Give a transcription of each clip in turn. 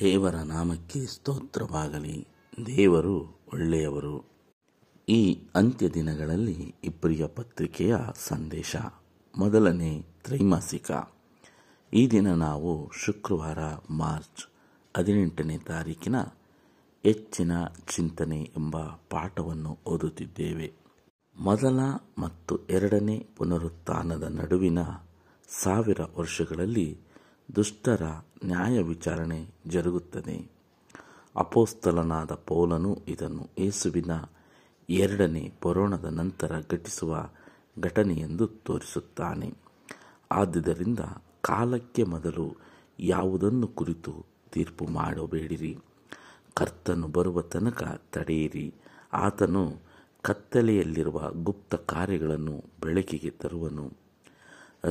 ದೇವರ ನಾಮಕ್ಕೆ ಸ್ತೋತ್ರವಾಗಲಿ. ದೇವರು ಒಳ್ಳೆಯವರು. ಈ ಅಂತ್ಯ ದಿನಗಳಲ್ಲಿ ಇಬ್ರಿಯ ಪತ್ರಿಕೆಯ ಸಂದೇಶ ಮೊದಲನೇ ತ್ರೈಮಾಸಿಕ. ಈ ದಿನ ನಾವು ಶುಕ್ರವಾರ ಮಾರ್ಚ್ 18ನೇ ತಾರೀಕಿನ ಹೆಚ್ಚಿನ ಚಿಂತನೆ ಎಂಬ ಪಾಠವನ್ನು ಓದುತ್ತಿದ್ದೇವೆ. ಮೊದಲ ಮತ್ತು ಎರಡನೇ ಪುನರುತ್ಥಾನದ ನಡುವಿನ 1000 ವರ್ಷಗಳಲ್ಲಿ ದುಷ್ಟರ ನ್ಯಾಯ ವಿಚಾರಣೆ ಜರುಗುತ್ತದೆ. ಅಪೋಸ್ತಲನಾದ ಪೌಲನು ಇದನ್ನು ಯೇಸುವಿನ 2ನೇ ಬರೋಣದ ನಂತರ ಘಟಿಸುವ ಘಟನೆಯೆಂದು ತೋರಿಸುತ್ತಾನೆ. ಆದ್ದರಿಂದ ಕಾಲಕ್ಕೆ ಮೊದಲು ಯಾವುದನ್ನು ಕುರಿತು ತೀರ್ಪು ಮಾಡಬೇಡಿರಿ, ಕರ್ತನು ಬರುವ ತನಕ ತಡೆಯಿರಿ, ಆತನು ಕತ್ತಲೆಯಲ್ಲಿರುವ ಗುಪ್ತ ಕಾರ್ಯಗಳನ್ನು ಬೆಳಕಿಗೆ ತರುವನು,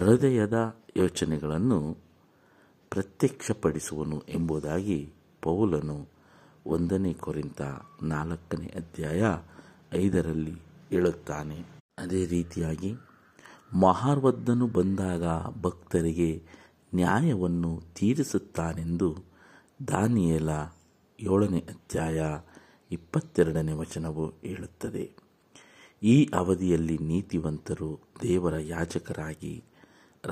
ಹೃದಯದ ಯೋಚನೆಗಳನ್ನು ಪ್ರತ್ಯಕ್ಷಪಡಿಸುವನು ಎಂಬುದಾಗಿ ಪೌಲನು 1 ಕೊರಿಂಥ 4ನೇ ಅಧ್ಯಾಯ 5ರಲ್ಲಿ ಹೇಳುತ್ತಾನೆ. ಅದೇ ರೀತಿಯಾಗಿ ಮಹಾರ್ವದ್ದನು ಬಂದಾಗ ಭಕ್ತರಿಗೆ ನ್ಯಾಯವನ್ನು ತೀರಿಸುತ್ತಾನೆಂದು ದಾನಿಯೇಲ 7ನೇ ಅಧ್ಯಾಯ 22ನೇ ವಚನವು ಹೇಳುತ್ತದೆ. ಈ ಅವಧಿಯಲ್ಲಿ ನೀತಿವಂತರು ದೇವರ ಯಾಜಕರಾಗಿ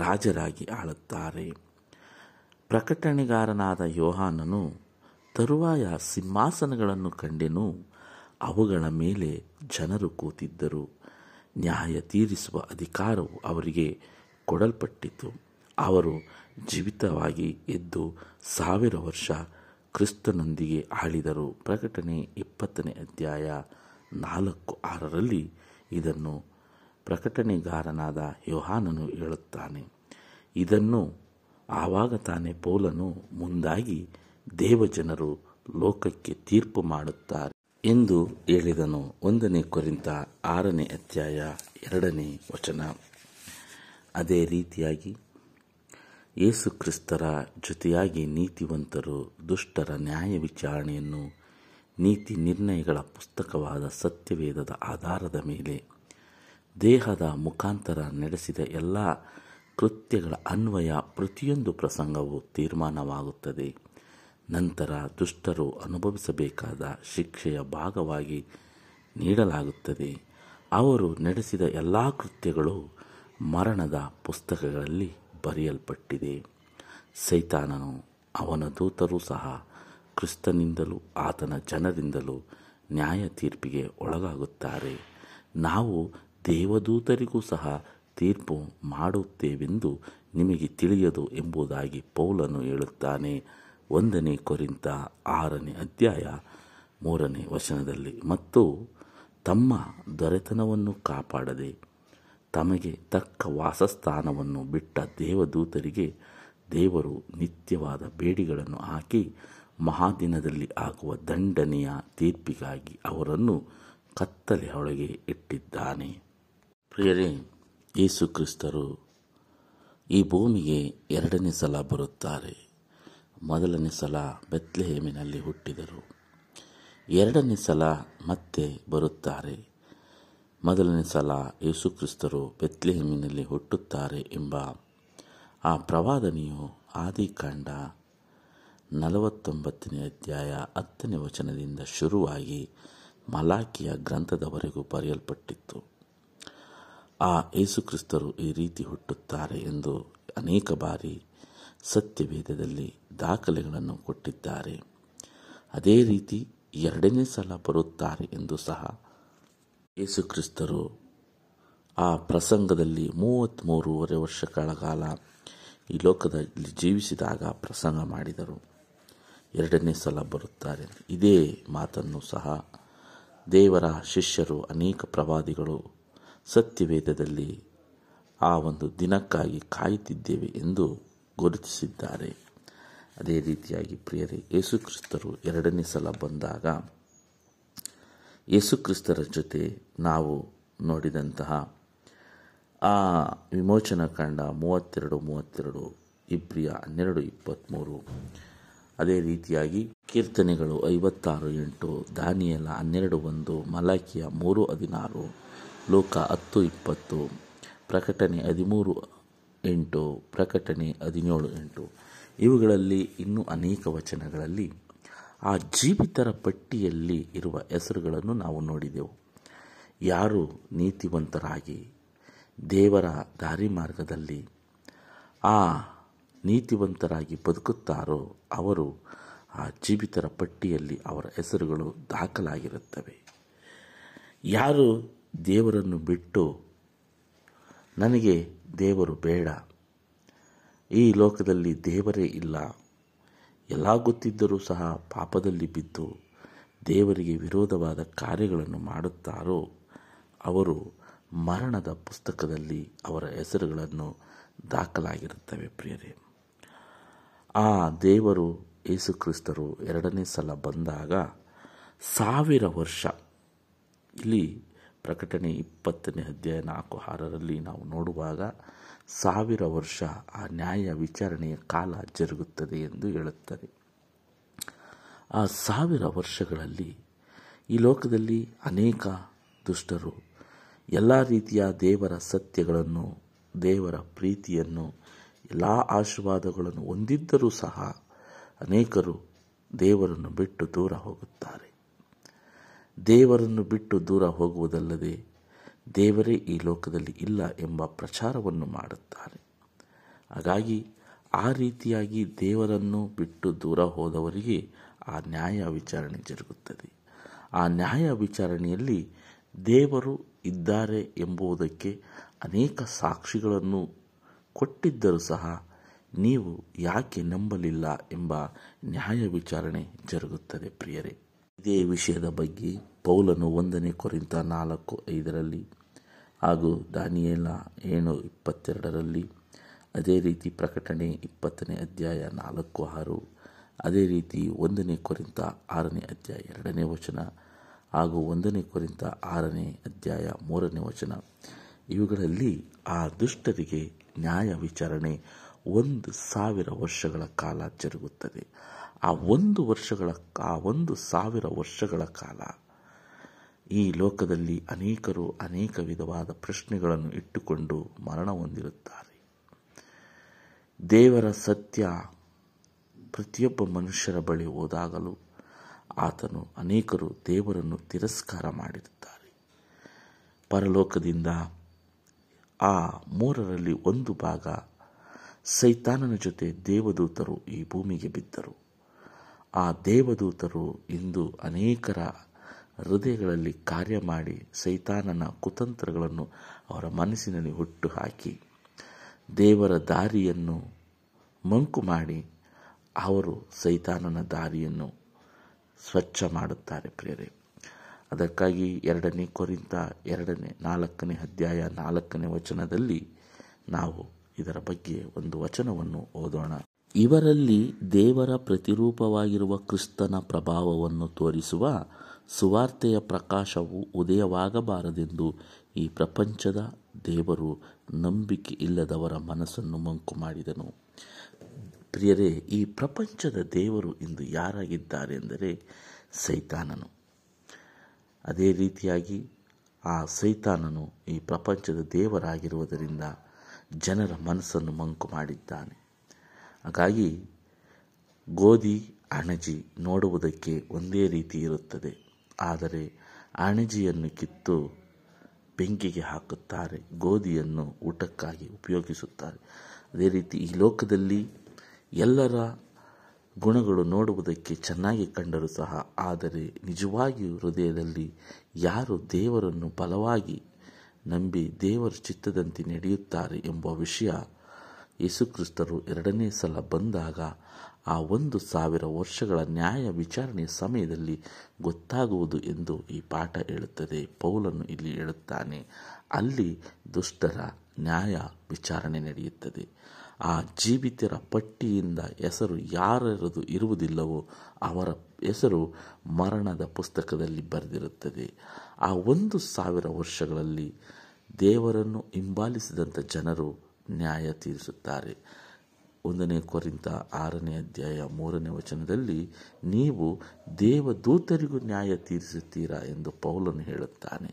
ರಾಜರಾಗಿ ಆಳುತ್ತಾರೆ. ಪ್ರಕಟಣೆಗಾರನಾದ ಯೋಹಾನನು, ತರುವಾಯ ಸಿಂಹಾಸನಗಳನ್ನು ಕಂಡೆನು, ಅವುಗಳ ಮೇಲೆ ಜನರು ಕೂತಿದ್ದರು, ನ್ಯಾಯ ತೀರಿಸುವ ಅಧಿಕಾರವು ಅವರಿಗೆ ಕೊಡಲ್ಪಟ್ಟಿತು, ಅವರು ಜೀವಿತವಾಗಿ ಎದ್ದು 1000 ವರ್ಷ ಕ್ರಿಸ್ತನೊಂದಿಗೆ ಆಳಿದರು. ಪ್ರಕಟಣೆ 20ನೇ ಅಧ್ಯಾಯ 4-6ರಲ್ಲಿ ಇದನ್ನು ಪ್ರಕಟಣೆಗಾರನಾದ ಯೋಹಾನನು ಹೇಳುತ್ತಾನೆ. ಇದನ್ನು ಆವಾಗ ತಾನೇ ಪೌಲನು ಮುಂದಾಗಿ ದೇವಜನರು ಲೋಕಕ್ಕೆ ತೀರ್ಪು ಮಾಡುತ್ತಾರೆ ಎಂದು ಹೇಳಿದನು. 1 ಕೊರಿಂಥ 6ನೇ ಅಧ್ಯಾಯ 2ನೇ ವಚನ. ಅದೇ ರೀತಿಯಾಗಿ ಯೇಸು ಕ್ರಿಸ್ತರ ಜೊತೆಯಾಗಿ ನೀತಿವಂತರು ದುಷ್ಟರ ನ್ಯಾಯ ವಿಚಾರಣೆಯನ್ನು ನೀತಿ ನಿರ್ಣಯಗಳ ಪುಸ್ತಕವಾದ ಸತ್ಯವೇದದ ಆಧಾರದ ಮೇಲೆ ದೇಹದ ಮುಖಾಂತರ ನಡೆಸಿದ ಎಲ್ಲ ಕೃತ್ಯಗಳ ಅನ್ವಯ ಪ್ರತಿಯೊಂದು ಪ್ರಸಂಗವು ತೀರ್ಮಾನವಾಗುತ್ತದೆ. ನಂತರ ದುಷ್ಟರು ಅನುಭವಿಸಬೇಕಾದ ಶಿಕ್ಷೆಯ ಭಾಗವಾಗಿ ನೀಡಲಾಗುತ್ತದೆ. ಅವರು ನಡೆಸಿದ ಎಲ್ಲ ಕೃತ್ಯಗಳು ಮರಣದ ಪುಸ್ತಕಗಳಲ್ಲಿ ಬರೆಯಲ್ಪಟ್ಟಿದೆ. ಸೈತಾನನು ಅವನ ದೂತರು ಸಹ ಕ್ರಿಸ್ತನಿಂದಲೂ ಆತನ ಜನರಿಂದಲೂ ನ್ಯಾಯ ತೀರ್ಪಿಗೆ ಒಳಗಾಗುತ್ತಾರೆ. ನಾವು ದೇವದೂತರಿಗೂ ಸಹ ತೀರ್ಪು ಮಾಡುತ್ತೇವೆಂದು ನಿಮಗೆ ತಿಳಿಯದು ಎಂಬುದಾಗಿ ಪೌಲನು ಹೇಳುತ್ತಾನೆ 1 ಕೊರಿಂಥ 6ನೇ ಅಧ್ಯಾಯ 3ನೇ ವಚನದಲ್ಲಿ. ಮತ್ತು ತಮ್ಮ ದೊರೆತನವನ್ನು ಕಾಪಾಡದೆ ತಮಗೆ ತಕ್ಕ ವಾಸಸ್ಥಾನವನ್ನು ಬಿಟ್ಟ ದೇವದೂತರಿಗೆ ದೇವರು ನಿತ್ಯವಾದ ಬೇಡಿಗಳನ್ನು ಹಾಕಿ ಮಹಾದಿನದಲ್ಲಿ ಆಗುವ ದಂಡನೆಯ ತೀರ್ಪಿಗಾಗಿ ಅವರನ್ನು ಕತ್ತಲೆಯ ಒಳಗೆ ಇಟ್ಟಿದ್ದಾನೆ. ಪ್ರಿಯರೇ, ಯೇಸು ಕ್ರಿಸ್ತರು ಈ ಭೂಮಿಗೆ 2ನೇ ಸಲ ಬರುತ್ತಾರೆ. 1ನೇ ಸಲ ಬೆತ್ಲೆಹೇಮಿನಲ್ಲಿ ಹುಟ್ಟಿದರು, 2ನೇ ಸಲ ಮತ್ತೆ ಬರುತ್ತಾರೆ. 1ನೇ ಸಲ ಯೇಸುಕ್ರಿಸ್ತರು ಬೆತ್ಲೆಹೇಮಿನಲ್ಲಿ ಹುಟ್ಟುತ್ತಾರೆ ಎಂಬ ಆ ಪ್ರವಾದನೆಯು ಆದಿಕಾಂಡ 49ನೇ ಅಧ್ಯಾಯ 10ನೇ ವಚನದಿಂದ ಶುರುವಾಗಿ ಮಲಾಕಿಯ ಗ್ರಂಥದವರೆಗೂ ಬರೆಯಲ್ಪಟ್ಟಿತ್ತು. ಆ ಯೇಸುಕ್ರಿಸ್ತರು ಈ ರೀತಿ ಹುಟ್ಟುತ್ತಾರೆ ಎಂದು ಅನೇಕ ಬಾರಿ ಸತ್ಯವೇದದಲ್ಲಿ ದಾಖಲೆಗಳನ್ನು ಕೊಟ್ಟಿದ್ದಾರೆ. ಅದೇ ರೀತಿ 2ನೇ ಸಲ ಬರುತ್ತಾರೆ ಎಂದು ಸಹ ಯೇಸುಕ್ರಿಸ್ತರು ಆ ಪ್ರಸಂಗದಲ್ಲಿ 33 ವರ್ಷ ಕಾಲ ಈ ಲೋಕದಲ್ಲಿ ಜೀವಿಸಿದಾಗ ಪ್ರಸಂಗ ಮಾಡಿದರು. 2ನೇ ಸಲ ಬರುತ್ತಾರೆ. ಇದೇ ಮಾತನ್ನು ಸಹ ದೇವರ ಶಿಷ್ಯರು ಅನೇಕ ಪ್ರವಾದಿಗಳು ಸತ್ಯವೇದದಲ್ಲಿ ಆ ಒಂದು ದಿನಕ್ಕಾಗಿ ಕಾಯುತ್ತಿದ್ದೇವೆ ಎಂದು ಗುರುತಿಸಿದ್ದಾರೆ. ಅದೇ ರೀತಿಯಾಗಿ ಪ್ರಿಯರೇ, ಯೇಸುಕ್ರಿಸ್ತರು 2ನೇ ಸಲ ಬಂದಾಗ ಯೇಸುಕ್ರಿಸ್ತರ ಜೊತೆ ನಾವು ನೋಡಿದಂತಹ ಆ ವಿಮೋಚನಕಾಂಡ 32:32, ಇಬ್ರಿಯ 12:23, ಅದೇ ರೀತಿಯಾಗಿ ಕೀರ್ತನೆಗಳು 56:8, ದಾನಿಯೇಲ 12:1, ಮಲಾಕಿಯ 3:16, ಲೋಕ 10:20, ಪ್ರಕಟಣೆ 13:8, ಪ್ರಕಟಣೆ 17:8. ಇವುಗಳಲ್ಲಿ ಇನ್ನೂ ಅನೇಕ ವಚನಗಳಲ್ಲಿ ಆ ಜೀವಿತರ ಪಟ್ಟಿಯಲ್ಲಿ ಇರುವ ಹೆಸರುಗಳನ್ನು ನಾವು ನೋಡಿದೆವು. ಯಾರು ನೀತಿವಂತರಾಗಿ ದೇವರ ದಾರಿ ಮಾರ್ಗದಲ್ಲಿ ಆ ನೀತಿವಂತರಾಗಿ ಬದುಕುತ್ತಾರೋ ಅವರು ಆ ಜೀವಿತರ ಪಟ್ಟಿಯಲ್ಲಿ ಅವರ ಹೆಸರುಗಳು ದಾಖಲಾಗಿರುತ್ತವೆ. ಯಾರು ದೇವರನ್ನು ಬಿಟ್ಟು ನನಗೆ ದೇವರು ಬೇಡ, ಈ ಲೋಕದಲ್ಲಿ ದೇವರೇ ಇಲ್ಲ, ಎಲ್ಲ ಗೊತ್ತಿದ್ದರೂ ಸಹ ಪಾಪದಲ್ಲಿ ಬಿದ್ದು ದೇವರಿಗೆ ವಿರೋಧವಾದ ಕಾರ್ಯಗಳನ್ನು ಮಾಡುತ್ತಾರೋ ಅವರು ಮರಣದ ಪುಸ್ತಕದಲ್ಲಿ ಅವರ ಹೆಸರುಗಳನ್ನು ದಾಖಲಾಗಿರುತ್ತವೆ. ಪ್ರಿಯರೇ, ಆ ದೇವರು ಯೇಸುಕ್ರಿಸ್ತರು ಎರಡನೇ ಸಲ ಬಂದಾಗ 1000 ವರ್ಷ ಇಲ್ಲಿ ಪ್ರಕಟಣೆ 20ನೇ ಅಧ್ಯಾಯ 4-6ರಲ್ಲಿ ನಾವು ನೋಡುವಾಗ 1000 ವರ್ಷ ಆ ನ್ಯಾಯ ವಿಚಾರಣೆಯ ಕಾಲ ಜರುಗುತ್ತದೆ ಎಂದು ಹೇಳುತ್ತದೆ. ಆ 1000 ವರ್ಷಗಳಲ್ಲಿ ಈ ಲೋಕದಲ್ಲಿ ಅನೇಕ ದುಷ್ಟರು ಎಲ್ಲ ರೀತಿಯ ದೇವರ ಸತ್ಯಗಳನ್ನು, ದೇವರ ಪ್ರೀತಿಯನ್ನು, ಎಲ್ಲ ಆಶೀರ್ವಾದಗಳನ್ನು ಹೊಂದಿದ್ದರೂ ಸಹ ಅನೇಕರು ದೇವರನ್ನು ಬಿಟ್ಟು ದೂರ ಹೋಗುತ್ತಾರೆ. ದೇವರನ್ನು ಬಿಟ್ಟು ದೂರ ಹೋಗುವುದಲ್ಲದೆ ದೇವರೇ ಈ ಲೋಕದಲ್ಲಿ ಇಲ್ಲ ಎಂಬ ಪ್ರಚಾರವನ್ನು ಮಾಡುತ್ತಾರೆ. ಹಾಗಾಗಿ ಆ ರೀತಿಯಾಗಿ ದೇವರನ್ನು ಬಿಟ್ಟು ದೂರ ಹೋದವರಿಗೆ ಆ ನ್ಯಾಯ ವಿಚಾರಣೆ ಜರುಗುತ್ತದೆ. ಆ ನ್ಯಾಯ ವಿಚಾರಣೆಯಲ್ಲಿ ದೇವರು ಇದ್ದಾರೆ ಎಂಬುದಕ್ಕೆ ಅನೇಕ ಸಾಕ್ಷಿಗಳನ್ನು ಕೊಟ್ಟಿದ್ದರೂ ಸಹ ನೀವು ಯಾಕೆ ನಂಬಲಿಲ್ಲ ಎಂಬ ನ್ಯಾಯ ವಿಚಾರಣೆ ಜರುಗುತ್ತದೆ. ಪ್ರಿಯರೇ, ಇದೇ ವಿಷಯದ ಬಗ್ಗೆ ಪೌಲನು 1 ಕೊರಿಂಥ 4:5 ಹಾಗೂ ದಾನಿಯೇಲ 7:22, ಅದೇ ರೀತಿ ಪ್ರಕಟಣೆ 20ನೇ ಅಧ್ಯಾಯ 4-6, ಅದೇ ರೀತಿ 1 ಕೊರಿಂಥ 6:2 ಹಾಗೂ 1 ಕೊರಿಂಥ 6:3 ಇವುಗಳಲ್ಲಿ ಆ ದುಷ್ಟರಿಗೆ ನ್ಯಾಯ ವಿಚಾರಣೆ 1000 ವರ್ಷಗಳ ಕಾಲ ಜರುಗುತ್ತದೆ. ಆ 1000 ವರ್ಷಗಳ ಕಾಲ ಈ ಲೋಕದಲ್ಲಿ ಅನೇಕರು ಅನೇಕ ವಿಧವಾದ ಪ್ರಶ್ನೆಗಳನ್ನು ಇಟ್ಟುಕೊಂಡು ಮರಣ ಹೊಂದಿರುತ್ತಾರೆ. ದೇವರ ಸತ್ಯ ಪ್ರತಿಯೊಬ್ಬ ಮನುಷ್ಯರ ಬಳಿ ಹೋದಾಗಲೂ ಆತನು ಅನೇಕರು ದೇವರನ್ನು ತಿರಸ್ಕಾರ ಮಾಡಿರುತ್ತಾರೆ. ಪರಲೋಕದಿಂದ ಆ 3ರಲ್ಲಿ 1 ಭಾಗ ಸೈತಾನನ ಜೊತೆ ದೇವದೂತರು ಈ ಭೂಮಿಗೆ ಬಿದ್ದರು. ಆ ದೇವದೂತರು ಇಂದು ಅನೇಕರ ಹೃದಯಗಳಲ್ಲಿ ಕಾರ್ಯ ಮಾಡಿ ಸೈತಾನನ ಕುತಂತ್ರಗಳನ್ನು ಅವರ ಮನಸ್ಸಿನಲ್ಲಿ ಹುಟ್ಟು ಹಾಕಿ ದೇವರ ದಾರಿಯನ್ನು ಮಂಕು ಮಾಡಿ ಅವರು ಸೈತಾನನ ದಾರಿಯನ್ನು ಸ್ವಚ್ಛ ಮಾಡುತ್ತಾರೆ. ಪ್ರಿಯರೇ, ಅದಕ್ಕಾಗಿ 2 ಕೊರಿಂಥ 4:4 ನಾವು ಇದರ ಬಗ್ಗೆ ಒಂದು ವಚನವನ್ನು ಓದೋಣ. ಇವರಲ್ಲಿ ದೇವರ ಪ್ರತಿರೂಪವಾಗಿರುವ ಕ್ರಿಸ್ತನ ಪ್ರಭಾವವನ್ನು ತೋರಿಸುವ ಸುವಾರ್ತೆಯ ಪ್ರಕಾಶವು ಉದಯವಾಗಬಾರದೆಂದು ಈ ಪ್ರಪಂಚದ ದೇವರು ನಂಬಿಕೆ ಇಲ್ಲದವರ ಮನಸ್ಸನ್ನು ಮಂಕು ಮಾಡಿದನು. ಪ್ರಿಯರೇ, ಈ ಪ್ರಪಂಚದ ದೇವರು ಇಂದು ಯಾರಾಗಿದ್ದಾರೆ ಎಂದರೆ ಸೈತಾನನು. ಅದೇ ರೀತಿಯಾಗಿ ಆ ಸೈತಾನನು ಈ ಪ್ರಪಂಚದ ದೇವರಾಗಿರುವುದರಿಂದ ಜನರ ಮನಸ್ಸನ್ನು ಮಂಕು ಮಾಡಿದ್ದಾನೆ. ಹಾಗಾಗಿ ಗೋಧಿ ಅಣಜಿ ನೋಡುವುದಕ್ಕೆ ಒಂದೇ ರೀತಿ ಇರುತ್ತದೆ, ಆದರೆ ಅಣಜಿಯನ್ನು ಕಿತ್ತು ಬೆಂಕಿಗೆ ಹಾಕುತ್ತಾರೆ, ಗೋಧಿಯನ್ನು ಊಟಕ್ಕಾಗಿ ಉಪಯೋಗಿಸುತ್ತಾರೆ. ಅದೇ ರೀತಿ ಈ ಲೋಕದಲ್ಲಿ ಎಲ್ಲರ ಗುಣಗಳು ನೋಡುವುದಕ್ಕೆ ಚೆನ್ನಾಗಿ ಕಂಡರೂ ಸಹ, ಆದರೆ ನಿಜವಾಗಿಯೂ ಹೃದಯದಲ್ಲಿ ಯಾರು ದೇವರನ್ನು ಬಲವಾಗಿ ನಂಬಿ ದೇವರ ಚಿತ್ತದಂತೆ ನಡೆಯುತ್ತಾರೆ ಎಂಬ ವಿಷಯ ಯೇಸುಕ್ರಿಸ್ತರು 2ನೇ ಸಲ ಬಂದಾಗ ಆ 1000 ವರ್ಷಗಳ ನ್ಯಾಯ ವಿಚಾರಣೆ ಸಮಯದಲ್ಲಿ ಗೊತ್ತಾಗುವುದು ಎಂದು ಈ ಪಾಠ ಹೇಳುತ್ತದೆ. ಪೌಲನು ಇಲ್ಲಿ ಹೇಳುತ್ತಾನೆ, ಅಲ್ಲಿ ದುಷ್ಟರ ನ್ಯಾಯ ವಿಚಾರಣೆ ನಡೆಯುತ್ತದೆ. ಆ ಜೀವಿತರ ಪಟ್ಟಿಯಿಂದ ಹೆಸರು ಯಾರದು ಇರುವುದಿಲ್ಲವೋ ಅವರ ಹೆಸರು ಮರಣದ ಪುಸ್ತಕದಲ್ಲಿ ಬರೆದಿರುತ್ತದೆ. ಆ 1000 ವರ್ಷಗಳಲ್ಲಿ ದೇವರನ್ನು ಹಿಂಬಾಲಿಸಿದಂಥ ಜನರು ನ್ಯಾಯ ತೀರಿಸುತ್ತಾರೆ. 1 ಕೊರಿಂಥ 6:3 ನೀವು ದೇವದೂತರಿಗೂ ನ್ಯಾಯ ತೀರಿಸುತ್ತೀರಾ ಎಂದು ಪೌಲನು ಹೇಳುತ್ತಾನೆ.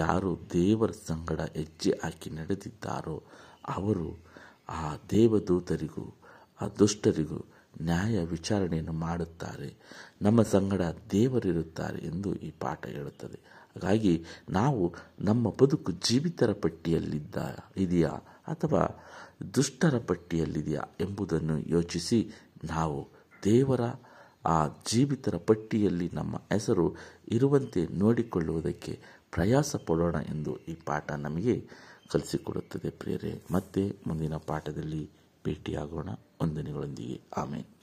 ಯಾರು ದೇವರ ಸಂಗಡ ಹೆಜ್ಜೆ ಹಾಕಿ ನಡೆದಿದ್ದಾರೋ ಅವರು ಆ ದೇವದೂತರಿಗೂ ಆ ದುಷ್ಟರಿಗೂ ನ್ಯಾಯ ವಿಚಾರಣೆಯನ್ನು ಮಾಡುತ್ತಾರೆ, ನಮ್ಮ ಸಂಗಡ ದೇವರಿರುತ್ತಾರೆ ಎಂದು ಈ ಪಾಠ ಹೇಳುತ್ತದೆ. ಹಾಗಾಗಿ ನಾವು ನಮ್ಮ ಬದುಕು ಜೀವಿತರ ಪಟ್ಟಿಯಲ್ಲಿದೆಯಾ ಅಥವಾ ದುಷ್ಟರ ಪಟ್ಟಿಯಲ್ಲಿದೆಯಾ ಎಂಬುದನ್ನು ಯೋಚಿಸಿ, ನಾವು ದೇವರ ಆ ಜೀವಿತರ ಪಟ್ಟಿಯಲ್ಲಿ ನಮ್ಮ ಹೆಸರು ಇರುವಂತೆ ನೋಡಿಕೊಳ್ಳುವುದಕ್ಕೆ ಪ್ರಯಾಸ ಪಡೋಣ ಎಂದು ಈ ಪಾಠ ನಮಗೆ ಕಲಿಸಿಕೊಡುತ್ತದೆ. ಪ್ರಿಯರೇ, ಮತ್ತೆ ಮುಂದಿನ ಪಾಠದಲ್ಲಿ ಭೇಟಿಯಾಗೋಣ. ವಂದನೆಗಳೊಂದಿಗೆ. ಆಮೇಲೆ